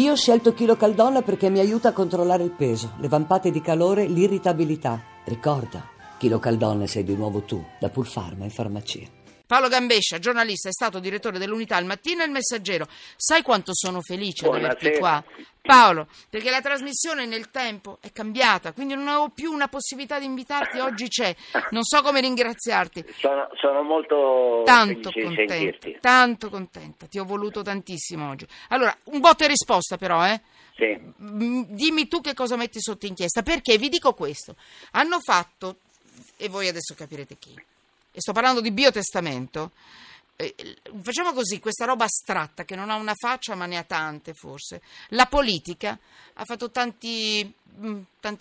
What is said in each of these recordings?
Io ho scelto Chilo Caldonna perché mi aiuta a controllare il peso, le vampate di calore, l'irritabilità. Ricorda, Chilo Caldonna sei di nuovo tu, da Pulfarma in farmacia. Paolo Gambescia, giornalista, è stato direttore dell'Unità al Mattino e il Messaggero. Sai quanto sono felice di averti qua, Paolo, perché la trasmissione nel tempo è cambiata, quindi non ho più una possibilità di invitarti, oggi c'è. Non so come ringraziarti. Sono molto felice di sentirti. Tanto contenta, ti ho voluto tantissimo oggi. Allora, un botta e risposta però, eh? Sì. Dimmi tu che cosa metti sotto inchiesta, perché vi dico questo. Hanno fatto, e voi adesso capirete chi, e sto parlando di Biotestamento, facciamo così, questa roba astratta che non ha una faccia ma ne ha tante forse. La politica ha fatto tante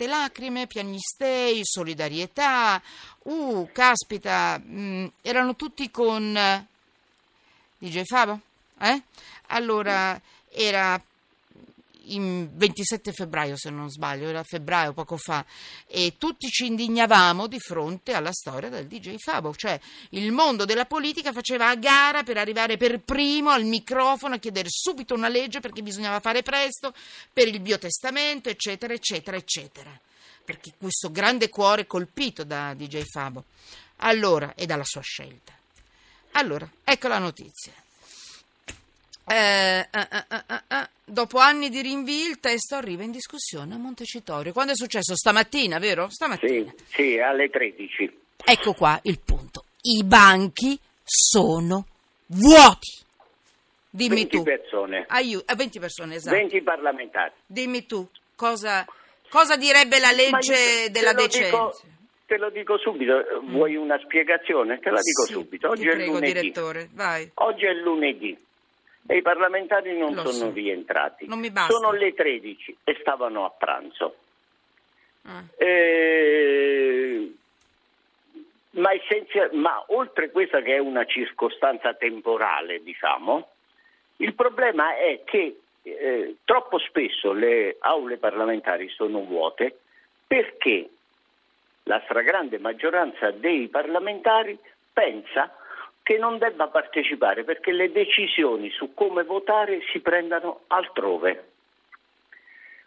lacrime, piagnistei, solidarietà, erano tutti con DJ Fabo, eh? Allora era in 27 febbraio, se non sbaglio, era febbraio poco fa, e tutti ci indignavamo di fronte alla storia del DJ Fabo, cioè il mondo della politica faceva a gara per arrivare per primo al microfono a chiedere subito una legge perché bisognava fare presto per il Biotestamento, eccetera eccetera eccetera, perché questo grande cuore colpito da DJ Fabo, allora, e dalla sua scelta. Allora, ecco la notizia. Dopo anni di rinvii il testo arriva in discussione a Montecitorio. Quando è successo? Stamattina, vero? Stamattina. Sì, alle 13. Ecco qua il punto. I banchi sono vuoti. Dimmi 20 tu. Persone. 20 persone, esatto. 20 parlamentari. Dimmi tu, cosa direbbe la legge della decenza? Te lo dico subito, vuoi una spiegazione? Te la dico subito. Oggi ti prego, è lunedì. Direttore, vai. Oggi è lunedì. E i parlamentari non sono rientrati. Non mi basta. Sono le 13 e stavano a pranzo. Ma oltre questa, che è una circostanza temporale, diciamo, il problema è che troppo spesso le aule parlamentari sono vuote perché la stragrande maggioranza dei parlamentari pensa che non debba partecipare perché le decisioni su come votare si prendano altrove.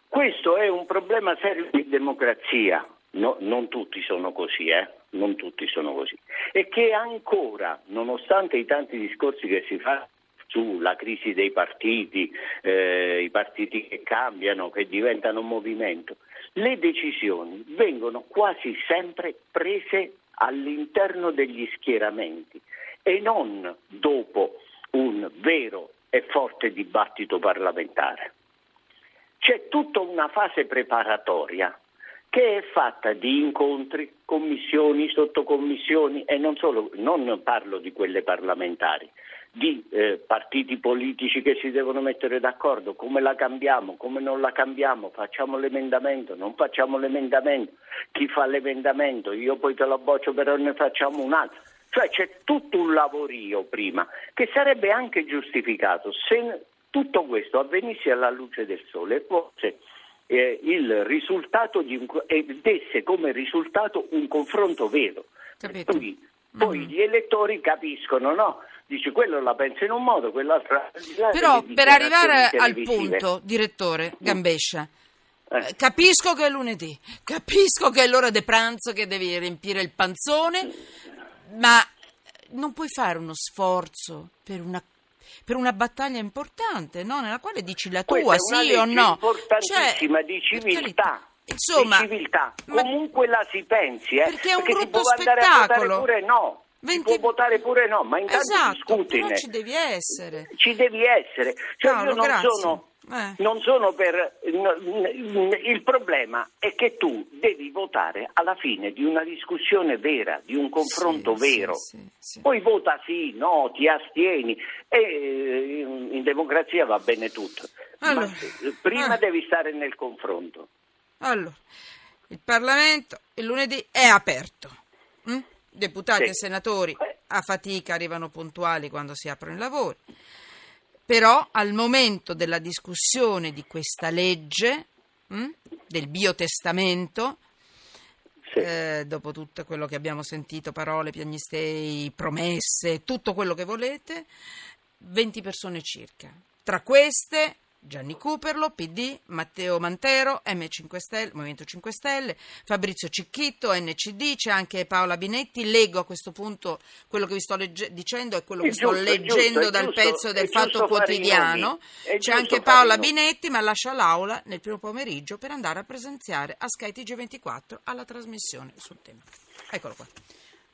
Questo è un problema serio di democrazia. No, non tutti sono così, non tutti sono così. E che ancora, nonostante i tanti discorsi che si fa sulla crisi dei partiti, i partiti che cambiano, che diventano movimento, le decisioni vengono quasi sempre prese all'interno degli schieramenti e non dopo un vero e forte dibattito parlamentare. C'è tutta una fase preparatoria che è fatta di incontri, commissioni, sottocommissioni, e non solo, non parlo di quelle parlamentari, di partiti politici che si devono mettere d'accordo, come la cambiamo, come non la cambiamo, facciamo l'emendamento, non facciamo l'emendamento, chi fa l'emendamento, io poi te lo boccio però ne facciamo un altro. Cioè c'è tutto un lavorio prima, che sarebbe anche giustificato se tutto questo avvenisse alla luce del sole e fosse il risultato e desse come risultato un confronto vero. Poi gli elettori capiscono, no? Dici, quello la pensa in un modo, quell'altro. Però per arrivare al punto, direttore Gambescia, capisco che è lunedì, capisco che è l'ora di pranzo, che devi riempire il panzone, ma non puoi fare uno sforzo per una battaglia importante, no? Nella quale dici la tua, sì o no? Importantissima, cioè, di civiltà. Insomma, di civiltà. Comunque la si pensi, perché è un brutto spettacolo. Pure no. Si può votare pure no, ma intanto discutine. Però ci devi essere. Cioè, Paolo, io non sono per. Il problema è che tu devi votare alla fine di una discussione vera, di un confronto vero. Sì. Poi vota sì, no, ti astieni, e in democrazia va bene tutto. Allora, ma prima devi stare nel confronto. Allora, il Parlamento il lunedì è aperto. Deputati e senatori a fatica arrivano puntuali quando si aprono i lavori, però al momento della discussione di questa legge del Biotestamento, dopo tutto quello che abbiamo sentito, parole, piagnistei, promesse, tutto quello che volete, 20 persone circa, tra queste Gianni Cuperlo, PD, Matteo Mantero, Movimento 5 Stelle, Fabrizio Cicchitto, NCD, c'è anche Paola Binetti. Leggo a questo punto quello che vi sto dicendo e quello che sto leggendo dal pezzo del Fatto Quotidiano. C'è anche Paola Binetti, ma lascia l'aula nel primo pomeriggio per andare a presenziare a Sky TG24 alla trasmissione sul tema. Eccolo qua.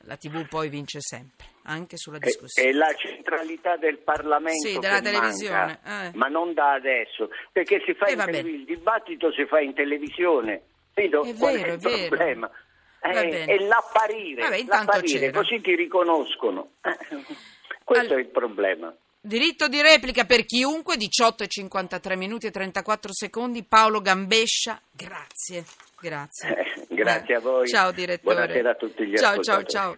La TV poi vince sempre, anche sulla discussione. E la centralità del Parlamento, sì, della televisione, manca. Ma non da adesso, perché si fa il dibattito si fa in televisione. Vedo qual è il problema. E l'apparire così ti riconoscono. Questo è il problema. Diritto di replica per chiunque, 18:53:34. Paolo Gambescia, grazie. Grazie a voi. Ciao direttore. Buonasera a tutti gli ascoltatori. Ciao.